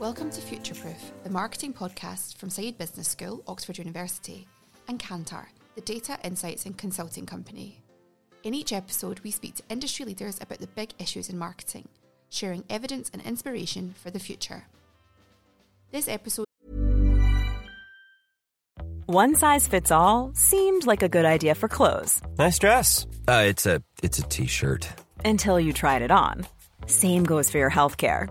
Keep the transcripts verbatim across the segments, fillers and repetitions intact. Welcome to Futureproof, the marketing podcast from Said Business School, Oxford University, and Kantar, the data, insights and consulting company. In each episode, we speak to industry leaders about the big issues in marketing, sharing evidence and inspiration for the future. This episode... One size fits all seemed like a good idea for clothes. Nice dress. Uh, it's a it's a t-shirt. Until you tried it on. Same goes for your healthcare.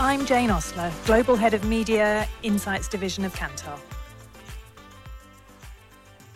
I'm Jane Osler, Global Head of Media Insights Division of Kantar.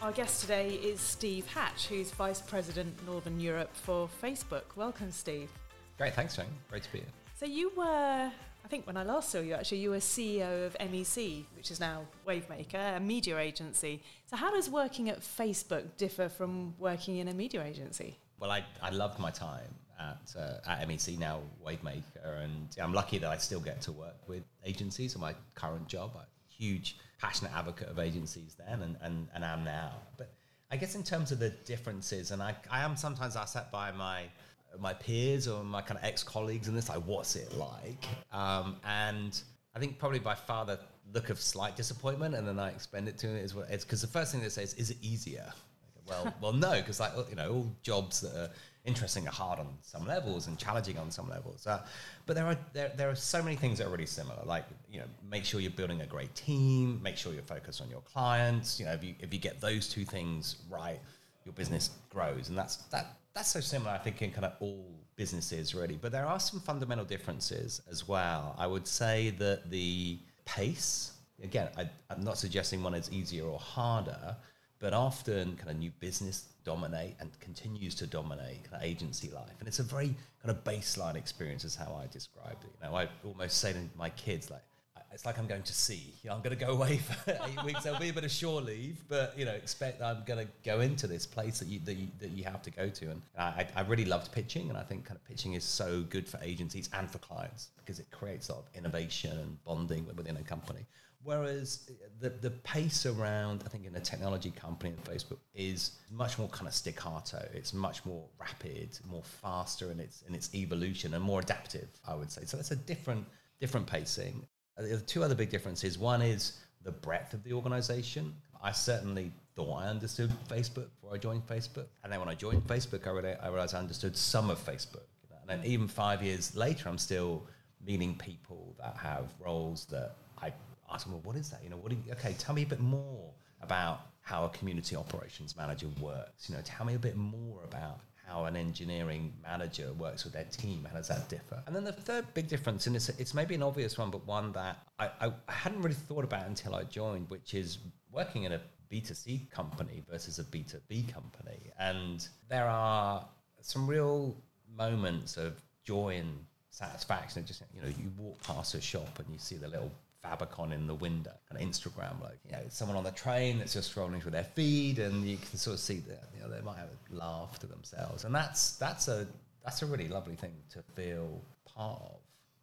Our guest today is Steve Hatch, who's Vice President Northern Europe for Facebook. Welcome, Steve. Great, thanks, Jane. Great to be here. So you were, I think when I last saw you, actually, you were C E O of M E C, which is now Wavemaker, a media agency. So how does working at Facebook differ from working in a media agency? Well, I, I loved my time at uh, at M E C, now Wavemaker, and I'm lucky that I still get to work with agencies in my current job. I'm a huge, passionate advocate of agencies then and, and, and am now. But I guess in terms of the differences, and I, I am sometimes upset by my my peers or my kind of ex-colleagues in this, like, what's it like? Um, and I think probably by far the look of slight disappointment, and then I expend it to it, is what it's, because the first thing they say is, is it easier? Well, well, no, because, like, you know, all jobs that are interesting are hard on some levels and challenging on some levels. Uh, but there are there there are so many things that are really similar. Like, you know, make sure you're building a great team, make sure you're focused on your clients. You know, if you if you get those two things right, your business grows, and that's that that's so similar, I think, in kind of all businesses really. But there are some fundamental differences as well. I would say that the pace, again, I, I'm not suggesting one is easier or harder. But often kind of new business dominate and continues to dominate kind of agency life. And it's a very kind of baseline experience is how I described it. You know, I almost say to my kids, like, it's like I'm going to sea. You know, I'm going to go away for eight weeks. There'll be a bit of shore leave, but, you know, expect that I'm going to go into this place that you that you, that you have to go to. And I, I really loved pitching, and I think kind of pitching is so good for agencies and for clients because it creates a lot of innovation and bonding within a company. Whereas the the pace around, I think, in a technology company and Facebook is much more kind of staccato. It's much more rapid, more faster in its in its evolution, and more adaptive, I would say. So that's a different different pacing. The two other big differences. One is the breadth of the organization. I certainly thought I understood Facebook before I joined Facebook, and then when I joined Facebook, I realized I, realized I understood some of Facebook. And then even five years later, I'm still meeting people that have roles that I. Ask them, well, what is that? You know, what do you, okay, tell me a bit more about how a community operations manager works. You know, tell me a bit more about how an engineering manager works with their team. How does that differ? And then the third big difference, and it's, it's maybe an obvious one, but one that I, I hadn't really thought about until I joined, which is working in a B two C company versus a B two B company. And there are some real moments of joy and satisfaction. Just, you know, you walk past a shop and you see the little Fabicon in the window, kind of Instagram like, you know, someone on the train that's just scrolling through their feed, and you can sort of see that, you know, they might have a laugh to themselves, and that's that's a that's a really lovely thing to feel part of.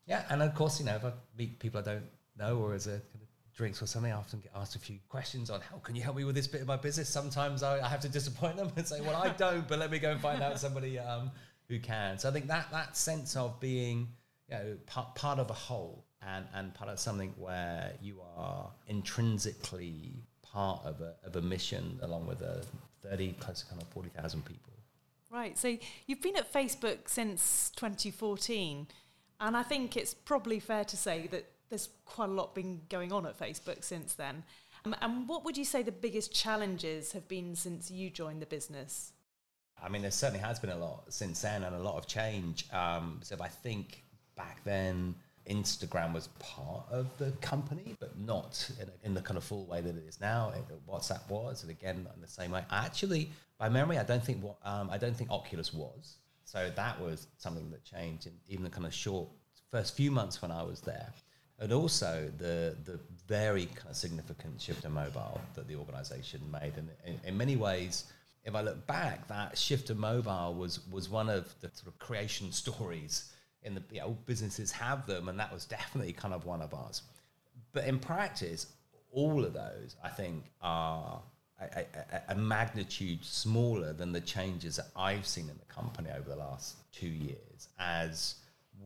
Yeah, and of course, you know, if I meet people I don't know, or as a kind of drinks or something, I often get asked a few questions on how can you help me with this bit of my business. Sometimes I, I have to disappoint them and say, well, I don't, but let me go and find out somebody um, who can. So I think that that sense of being, you know, part, part of a whole and, and part of something where you are intrinsically part of a, of a mission along with a thirty, close to kind of forty thousand people. Right. So you've been at Facebook since twenty fourteen, and I think it's probably fair to say that there's quite a lot been going on at Facebook since then. Um, and what would you say the biggest challenges have been since you joined the business? I mean, there certainly has been a lot since then and a lot of change. Um, so I think back then, Instagram was part of the company, but not in, a, in the kind of full way that it is now. It, WhatsApp was, and again, in the same way. Actually, by memory, I don't think what um, I don't think Oculus was. So that was something that changed in even the kind of short first few months when I was there. And also the the very kind of significant shift to mobile that the organisation made. And in, in many ways, if I look back, that shift to mobile was was one of the sort of creation stories in the, you know, businesses have them, and that was definitely kind of one of ours. But in practice, all of those, I think, are a, a, a magnitude smaller than the changes that I've seen in the company over the last two years as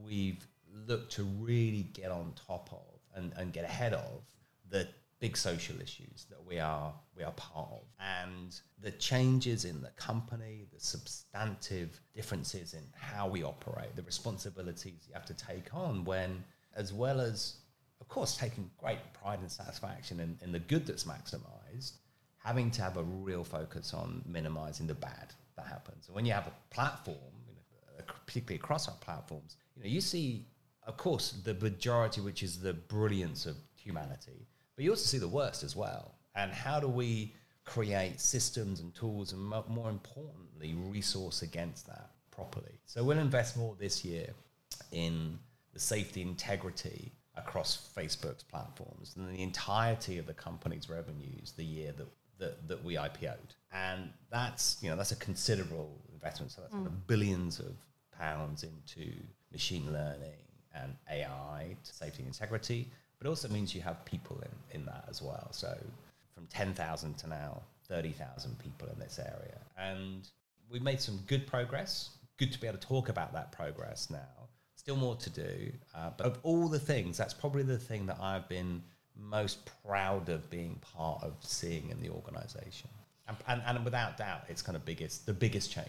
we've look to really get on top of and, and get ahead of the big social issues that we are we are part of. And the changes in the company, the substantive differences in how we operate, the responsibilities you have to take on when, as well as, of course, taking great pride and satisfaction in, in the good that's maximised, having to have a real focus on minimising the bad that happens. And when you have a platform, you know, particularly across our platforms, you know, you see, of course, the majority, which is the brilliance of humanity, but you also see the worst as well. And how do we create systems and tools and, more importantly, resource against that properly? So we'll invest more this year in the safety integrity across Facebook's platforms and the entirety of the company's revenues the year that that, that we I P O'd. And that's, you know, that's a considerable investment. So that's mm. kind of billions of pounds into machine learning and A I, safety and integrity, but also means you have people in, in that as well. So from ten thousand to now thirty thousand people in this area. And we've made some good progress. Good to be able to talk about that progress now. Still more to do. Uh, but of all the things, that's probably the thing that I've been most proud of being part of seeing in the organisation. And, and, and without doubt, it's kind of biggest, the biggest change.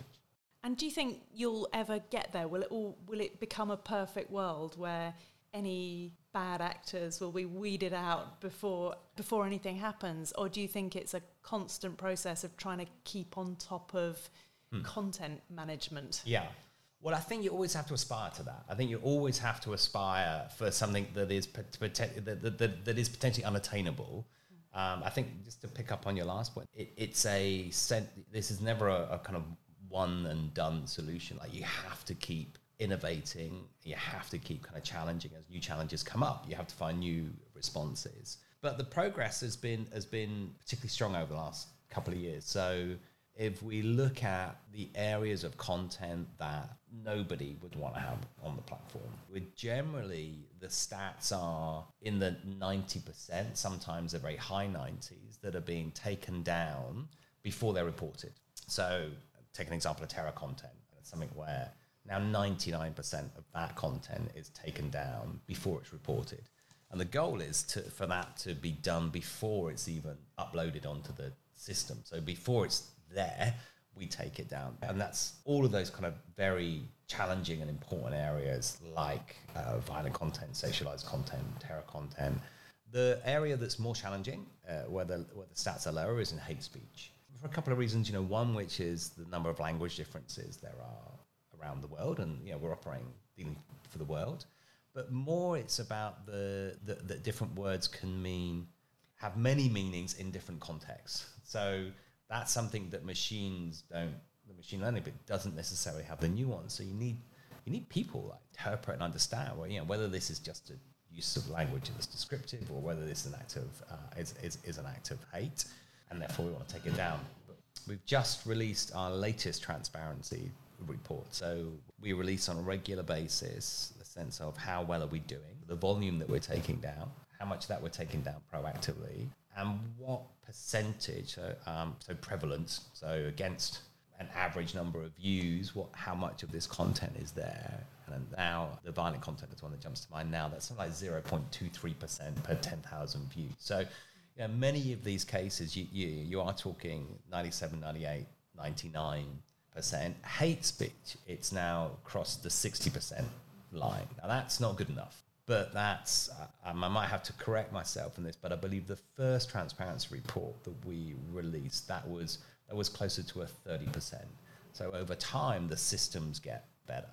And do you think you'll ever get there? Will it all, will it become a perfect world where any bad actors will be weeded out before before anything happens? Or do you think it's a constant process of trying to keep on top of hmm. content management? Yeah. Well, I think you always have to aspire to that. I think you always have to aspire for something that is poten- that, that, that, that is potentially unattainable. Hmm. Um, I think just to pick up on your last point, it, it's a this is never a, a kind of one and done solution. Like, you have to keep innovating, you have to keep kind of challenging as new challenges come up, you have to find new responses. But the progress has been has been particularly strong over the last couple of years. So if we look at the areas of content that nobody would want to have on the platform, we're generally, the stats are in the ninety percent, sometimes the very high nineties, that are being taken down before they're reported. So take an example of terror content. It's something where now ninety-nine percent of that content is taken down before it's reported. And the goal is to, for that to be done before it's even uploaded onto the system. So before it's there, we take it down. And that's all of those kind of very challenging and important areas like uh, violent content, sexualized content, terror content. The area that's more challenging, uh, where the, where the stats are lower, is in hate speech. For a couple of reasons, you know, one which is the number of language differences there are around the world, and, you know, we're operating dealing for the world. But more, it's about the that different words can mean, have many meanings in different contexts. So that's something that machines don't, the machine learning bit doesn't necessarily have the nuance. So you need you need people like interpret and understand, well, you know, whether this is just a use of language that's descriptive, or whether this is an act of uh, is, is is an act of hate, and therefore we want to take it down. But we've just released our latest transparency report. So we release on a regular basis the sense of how well are we doing, the volume that we're taking down, how much of that we're taking down proactively, and what percentage, so, um, so prevalence, so against an average number of views, what how much of this content is there. And now the violent content is one that jumps to mind now. That's something like zero point two three percent per ten thousand views. So you know, many of these cases, you, you you are talking ninety-seven, ninety-eight, ninety-nine percent. Hate speech, it's now crossed the sixty percent line. Now that's not good enough. But that's, um, I might have to correct myself on this, but I believe the first transparency report that we released, that was that was closer to a thirty percent. So over time, the systems get better.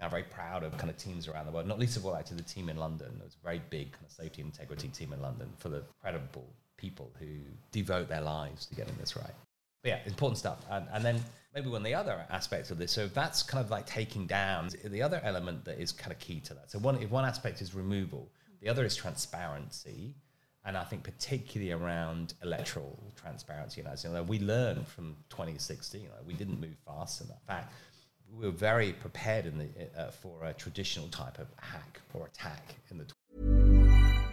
I'm very proud of kind of teams around the world, not least of all actually the team in London. It was a very big kind of safety integrity team in London for the credible people who devote their lives to getting this right. But yeah, important stuff. And, and then maybe one of the other aspects of this, so that's kind of like taking down. The other element that is kind of key to that. So one, if one aspect is removal, the other is transparency. And I think particularly around electoral transparency. And as you know, we learned from twenty sixteen, you know, we didn't move fast enough. In fact, we were very prepared in the, uh, for a traditional type of hack or attack in the tw-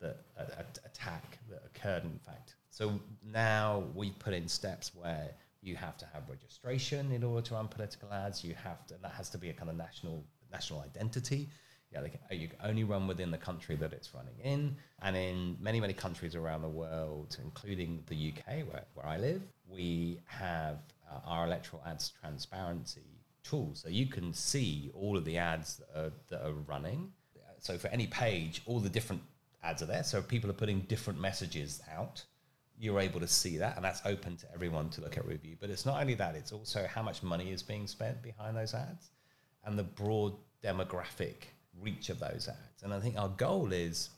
that attack that occurred, in fact. So now we put in steps where you have to have registration in order to run political ads. You have to, that has to be a kind of national national identity. Yeah, they can, you can only run within the country that it's running in. And in many, many countries around the world, including the U K, where, where I live, we have uh, our electoral ads transparency tools. So you can see all of the ads that are, that are running. So for any page, all the different ads are there, so people are putting different messages out. You're able to see that, and that's open to everyone to look at review. But it's not only that, it's also how much money is being spent behind those ads and the broad demographic reach of those ads. And I think our goal is,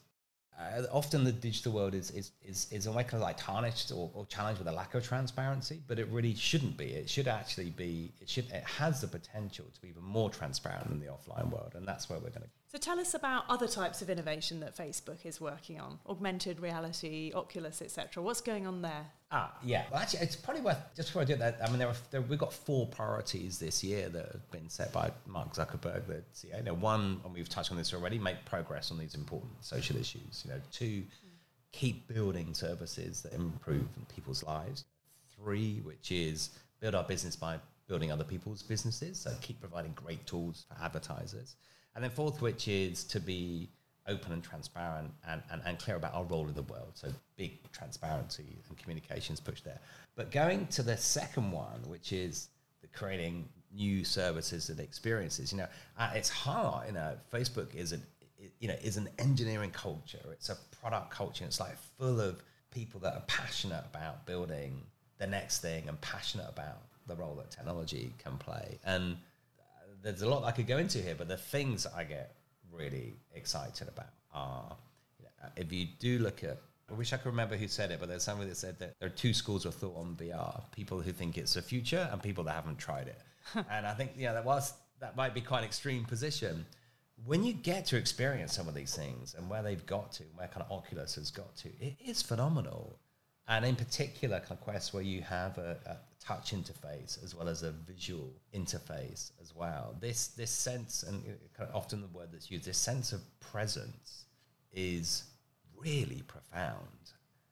uh, often the digital world is is is, is almost kind of like tarnished or, or challenged with a lack of transparency, but it really shouldn't be. It should actually be, it should it has the potential to be even more transparent than the offline world, and that's where we're going to. So tell us about other types of innovation that Facebook is working on, augmented reality, Oculus, et cetera. What's going on there? Ah, yeah. Well, actually, it's probably worth, just before I do that, I mean, there are, there, we've got four priorities this year that have been set by Mark Zuckerberg, the C E O. You know, one, and we've touched on this already, make progress on these important social issues. You know, two, keep building services that improve people's lives. Three, which is build our business by building other people's businesses, so keep providing great tools for advertisers. And then fourth, which is to be open and transparent and, and, and clear about our role in the world. So big transparency and communications push there. But going to the second one, which is the creating new services and experiences. You know, at its heart, you know, Facebook is an, you know, is an engineering culture. It's a product culture. It's like full of people that are passionate about building the next thing and passionate about the role that technology can play. And there's a lot I could go into here, but the things I get really excited about are, you know, if you do look at, I wish I could remember who said it, but there's somebody that said that there are two schools of thought on V R, people who think it's the future and people that haven't tried it. And I think, you know, that, whilst that might be quite an extreme position, when you get to experience some of these things and where they've got to, where kind of Oculus has got to, it is phenomenal. And in particular, kind of quests where you have a, a touch interface as well as a visual interface as well. This this sense, and kind of often the word that's used, this sense of presence is really profound.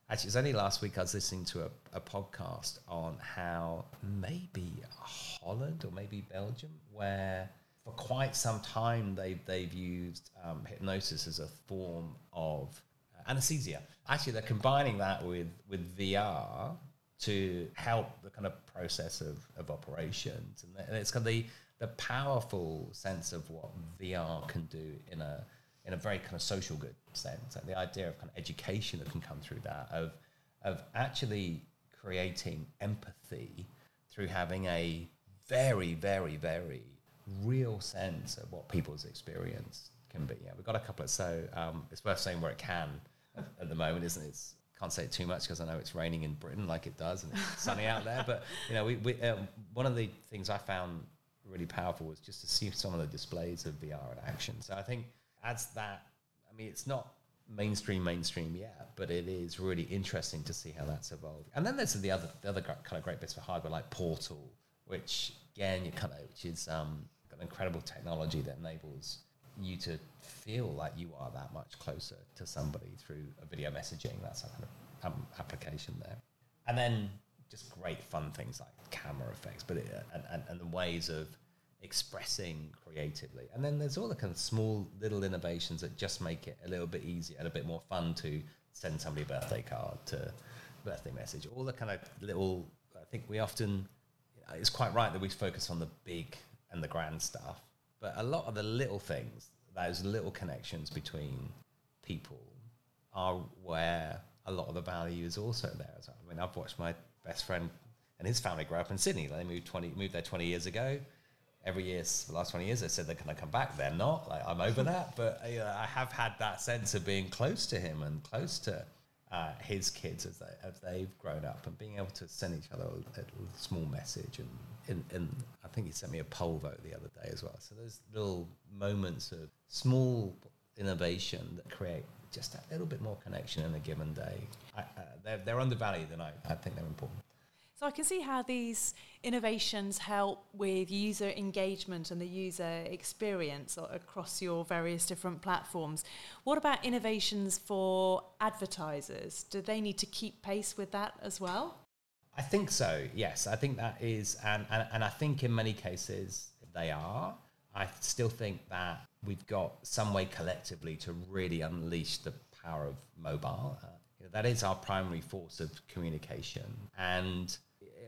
Actually, it was only last week I was listening to a, a podcast on how maybe Holland or maybe Belgium, where for quite some time they've, they've used um, hypnosis as a form of anesthesia. Actually, they're combining that with, with V R to help the kind of process of, of operations. And, the, and it's kind of the, the powerful sense of what V R can do in a in a very kind of social good sense. And the idea of kind of education that can come through that, of of actually creating empathy through having a very, very, very real sense of what people's experience can be. Yeah, we've got a couple of, so um, it's worth saying where it can at, at the moment, isn't it? It's, can't say it too much because I know it's raining in Britain like it does and it's sunny out there. But, you know, we, we uh, one of the things I found really powerful was just to see some of the displays of V R in action. So I think as that, I mean, it's not mainstream mainstream yet, but it is really interesting to see how that's evolved. And then there's the other the other kind of great bits for hardware, like Portal, which again, you kind of, which is um, got incredible technology that enables you to feel like you are that much closer to somebody through a video messaging. That's a kind of um, application there. And then just great fun things like camera effects, but it, and, and, and the ways of expressing creatively. And then there's all the kind of small little innovations that just make it a little bit easier and a bit more fun to send somebody a birthday card, to birthday message, all the kind of little, I think we often, you know, it's quite right that we focus on the big and the grand stuff, but a lot of the little things, those little connections between people are where a lot of the value is also there. So, I mean, I've watched my best friend and his family grow up in Sydney. They moved twenty moved there twenty years ago. Every year, for the last twenty years, they said they're going to come back. They're not. Like, I'm over that. But you know, I have had that sense of being close to him and close to uh, his kids as, they, as they've grown up and being able to send each other a, a small message. And, and, and I think he sent me a poll vote the other day as well. So those little moments of small innovation that create just a little bit more connection in a given day. I, uh, they're, they're undervalued, and I, I think they're important. So I can see how these innovations help with user engagement and the user experience across your various different platforms. What about innovations for advertisers? Do they need to keep pace with that as well? I think so, yes. I think that is, and, and, and I think in many cases they are. I still think that we've got some way collectively to really unleash the power of mobile. Uh, you know, that is our primary force of communication. And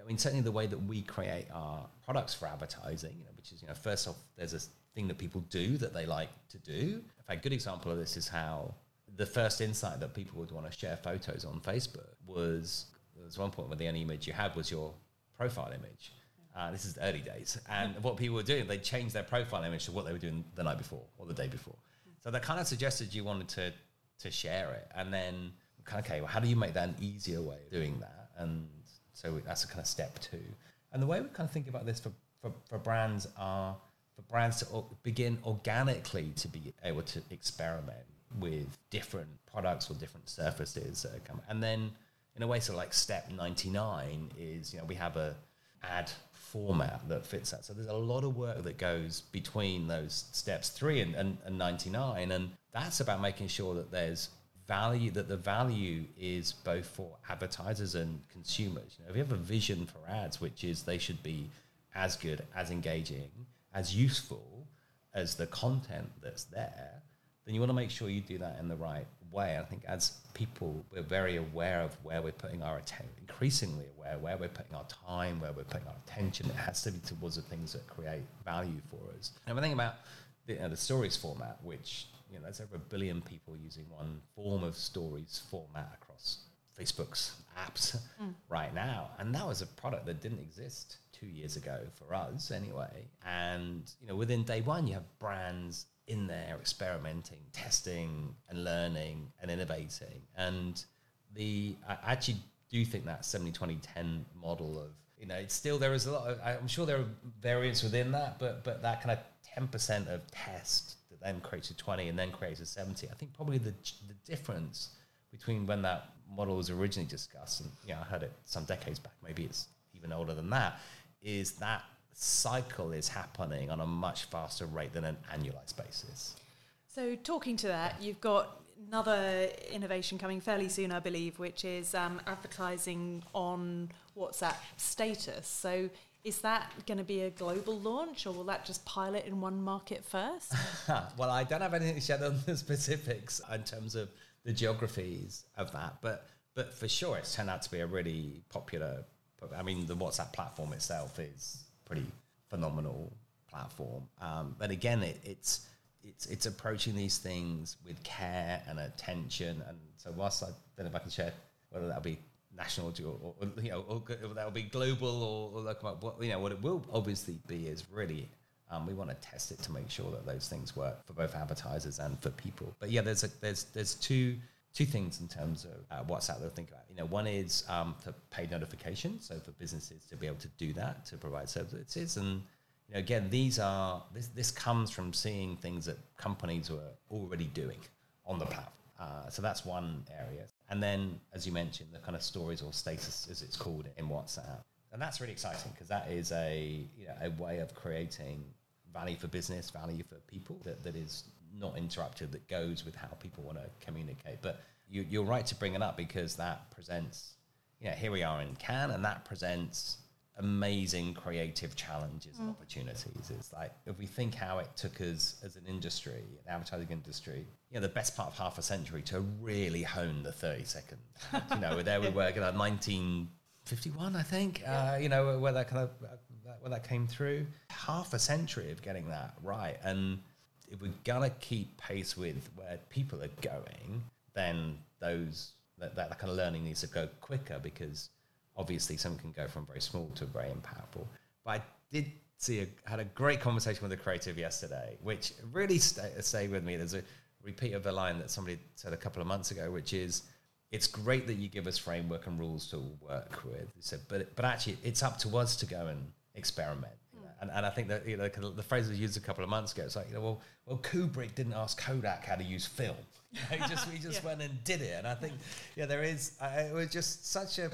I mean, certainly the way that we create our products for advertising, you know, which is, you know, first off, there's a thing that people do that they like to do. In fact, a good example of this is how the first insight that people would want to share photos on Facebook was, there was one point where the only image you had was your profile image. Uh, this is the early days. And what people were doing, they changed their profile image to what they were doing the night before or the day before. So that kind of suggested you wanted to, to share it. And then, okay, well, how do you make that an easier way of doing that? And so that's a kind of step two. And the way we kind of think about this for, for, for brands are for brands to o- begin organically to be able to experiment with different products or different surfaces that are coming. And then in a way, so like step ninety-nine is, you know, we have a ad format that fits that. So there's a lot of work that goes between those steps three and, and, and ninety-nine. And that's about making sure that there's value, that the value is both for advertisers and consumers. You know, if you have a vision for ads, which is they should be as good, as engaging, as useful as the content that's there, then you want to make sure you do that in the right way. I think as people, we're very aware of where we're putting our attention, increasingly aware where we're putting our time, where we're putting our attention. It has to be towards the things that create value for us. And I think about the, you know, the stories format, which, you know, there's over a billion people using one form of stories format across Facebook's apps mm. right now. And that was a product that didn't exist two years ago for us anyway. And, you know, within day one, you have brands in there experimenting, testing and learning and innovating. And the I actually do think that seventy twenty ten model of, you know, it's still, there is a lot of, I'm sure there are variants within that, but but that kind of ten percent of test that then creates a twenty and then creates a seventy. I think probably the the difference between when that model was originally discussed, and you know, I heard it some decades back, maybe it's even older than that, is that cycle is happening on a much faster rate than an annualized basis. So talking to that, you've got another innovation coming fairly soon, I believe, which is um, advertising on WhatsApp status. So is that going to be a global launch, or will that just pilot in one market first? Well, I don't have anything to share on the specifics in terms of the geographies of that, but but for sure it's turned out to be a really popular, I mean, the WhatsApp platform itself is pretty phenomenal platform. Um, but again, it, it's It's it's approaching these things with care and attention, and so whilst I don't know if I can share whether that'll be national or, or you know, or that'll be global or, or local, but you know what it will obviously be is really um, we want to test it to make sure that those things work for both advertisers and for people. But yeah, there's a, there's there's two two things in terms of uh, WhatsApp that I think about. You know, one is um, for paid notification, so for businesses to be able to do that to provide services and. You know, again, these are this. This comes from seeing things that companies were already doing on the platform. Uh, so that's one area. And then, as you mentioned, the kind of stories or status, as it's called in WhatsApp, and that's really exciting because that is a you know, a way of creating value for business, value for people that, that is not interrupted, that goes with how people want to communicate. But you, you're right to bring it up because that presents. You know, here we are in Cannes, and that presents. Amazing creative challenges and mm. opportunities. It's like if we think how it took us as an industry, an advertising industry, you know, the best part of half a century to really hone the thirty second. You know, there we were, you know, nineteen fifty-one, I think. Yeah. Uh, you know, where that kind of where that came through. Half a century of getting that right, and if we're gonna keep pace with where people are going, then those that, that kind of learning needs to go quicker because. Obviously, some can go from very small to very impactful. But I did see, a, had a great conversation with a creative yesterday, which really st- stayed with me. There's a repeat of a line that somebody said a couple of months ago, which is, it's great that you give us framework and rules to work with. He said, but but actually, it's up to us to go and experiment. You know? and, and I think that you know the phrase was used a couple of months ago. It's like, you know, well, well, Kubrick didn't ask Kodak how to use film. You know, he just, he just yeah. went and did it. And I think, yeah, there is, I, it was just such a...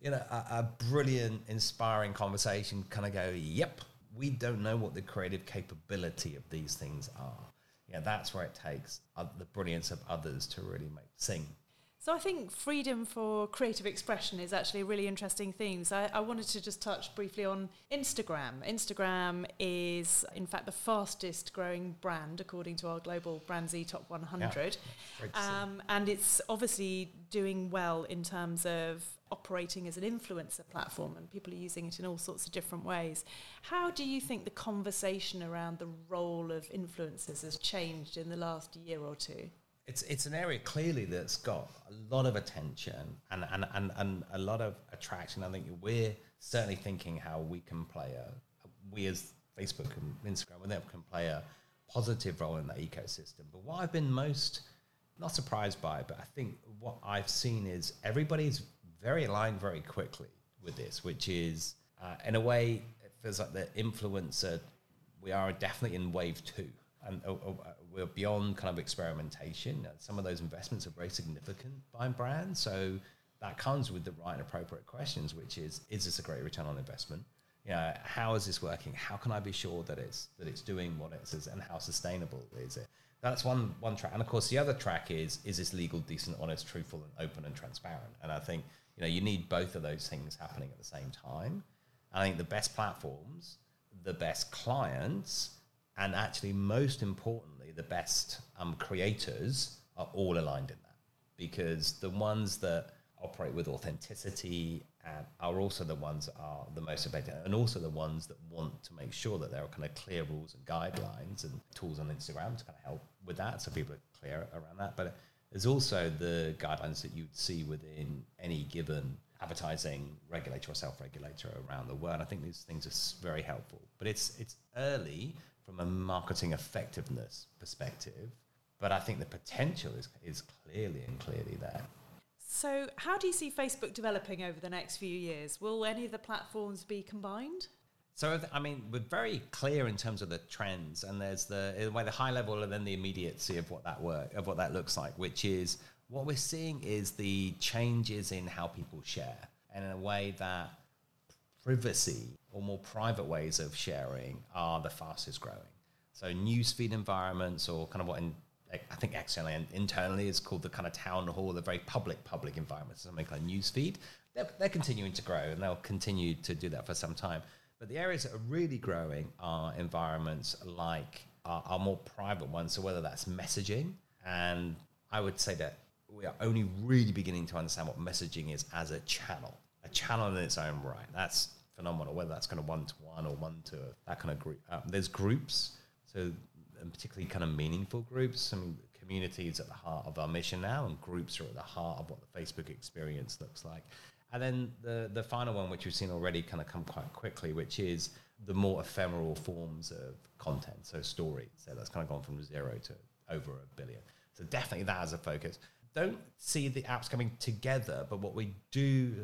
You know, a, a brilliant, inspiring conversation. Kind of go, yep, we don't know what the creative capability of these things are. Yeah, that's where it takes uh, the brilliance of others to really make sing. So I think freedom for creative expression is actually a really interesting theme. So I, I wanted to just touch briefly on Instagram. Instagram is, in fact, the fastest growing brand, according to our global BrandZ Top one hundred. Yeah, um, and it's obviously doing well in terms of operating as an influencer platform, and people are using it in all sorts of different ways. How do you think the conversation around the role of influencers has changed in the last year or two? It's it's an area clearly that's got a lot of attention and, and, and, and a lot of attraction. I think we're certainly thinking how we can play a, we as Facebook and Instagram and them can play a positive role in that ecosystem. But what I've been most, not surprised by, but I think what I've seen is everybody's very aligned very quickly with this, which is, uh, in a way, it feels like the influencer, we are definitely in wave two. And uh, uh, we're beyond kind of experimentation. Some of those investments are very significant by brand. So that comes with the right and appropriate questions, which is, is this a great return on investment? You know, how is this working? How can I be sure that it's that it's doing what it says, and how sustainable is it? That's one one track. And of course, the other track is, is this legal, decent, honest, truthful, and open and transparent? And I think, you know, you need both of those things happening at the same time. I think the best platforms, the best clients, and actually, most importantly, the best um, creators are all aligned in that, because the ones that operate with authenticity and are also the ones that are the most effective, and also the ones that want to make sure that there are kind of clear rules and guidelines and tools on Instagram to kind of help with that, so people are clear around that. But there's also the guidelines that you'd see within any given advertising regulator or self-regulator around the world. I think these things are very helpful, but it's it's early from a marketing effectiveness perspective, but I think the potential is is clearly and clearly there. So how do you see Facebook developing over the next few years? Will any of the platforms be combined? So, I mean, we're very clear in terms of the trends, and there's the, in a way, the high level and then the immediacy of what that work, of what that looks like, which is What we're seeing is the changes in how people share, and in a way that privacy or more private ways of sharing are the fastest growing. So newsfeed environments, or kind of what in, I think externally and internally is called the kind of town hall, the very public, public environments, something like newsfeed, they're, they're continuing to grow, and they'll continue to do that for some time. But the areas that are really growing are environments like our, our more private ones. So whether that's messaging, and I would say that we are only really beginning to understand what messaging is as a channel, a channel in its own right. That's phenomenal, whether that's kind of one-to-one or one-to that kind of group. Um, there's groups, so and particularly kind of meaningful groups. I mean, communities at the heart of our mission now, and groups are at the heart of what the Facebook experience looks like. And then the, the final one, which we've seen already kind of come quite quickly, which is the more ephemeral forms of content, so stories. So that's kind of gone from zero to over a billion. So definitely that as a focus. Don't see the apps coming together, but what we do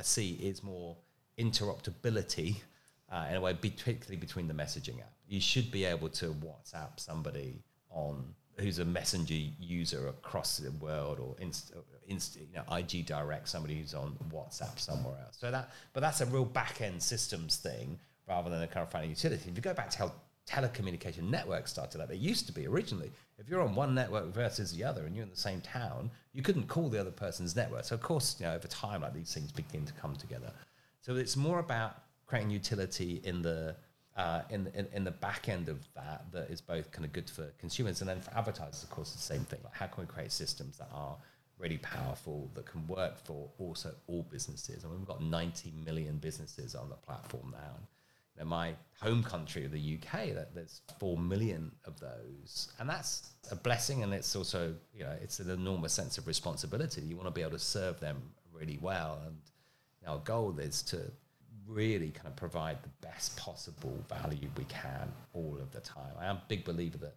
see is more interoperability uh, in a way, particularly between the messaging app. You should be able to WhatsApp somebody on who's a messenger user across the world, or inst, inst, you know, I G Direct somebody who's on WhatsApp somewhere else. So that, but that's a real back-end systems thing rather than a kind of front-end utility. If you go back to how telecommunication networks started out, they used to be originally, if you're on one network versus the other and you're in the same town, you couldn't call the other person's network. So of course, you know, over time, like these things begin to come together. So it's more about creating utility in the Uh, in, in in the back end of that that is both kind of good for consumers, and then for advertisers, of course, the same thing. Like, how can we create systems that are really powerful, that can work for also all businesses? I mean, we've got ninety million businesses on the platform now. And, you know, my home country, the U K, that there's four million of those. And that's a blessing, and it's also, you know, it's an enormous sense of responsibility. You want to be able to serve them really well. And our goal is to really kind of provide the best possible value we can all of the time. I am a big believer that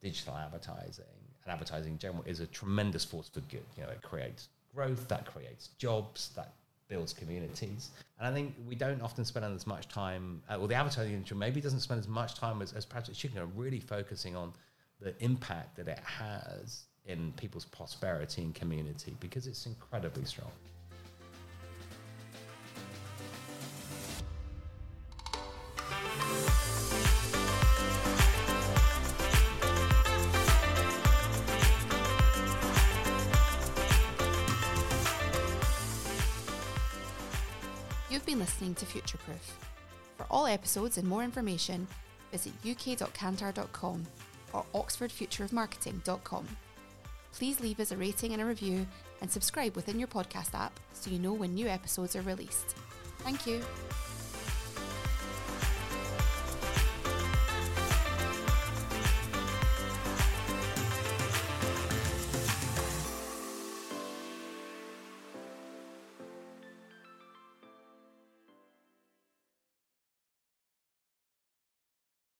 digital advertising and advertising in general is a tremendous force for good. You know, it creates growth, that creates jobs, that builds communities. And I think we don't often spend as much time, uh, or the advertising industry maybe doesn't spend as much time as, as perhaps it should, you know, really focusing on the impact that it has in people's prosperity and community, because it's incredibly strong. Listening to Futureproof. For all episodes and more information, visit u k dot kantar dot com or oxford future of marketing dot com. Please leave us a rating and a review, and subscribe within your podcast app so you know when new episodes are released. Thank you.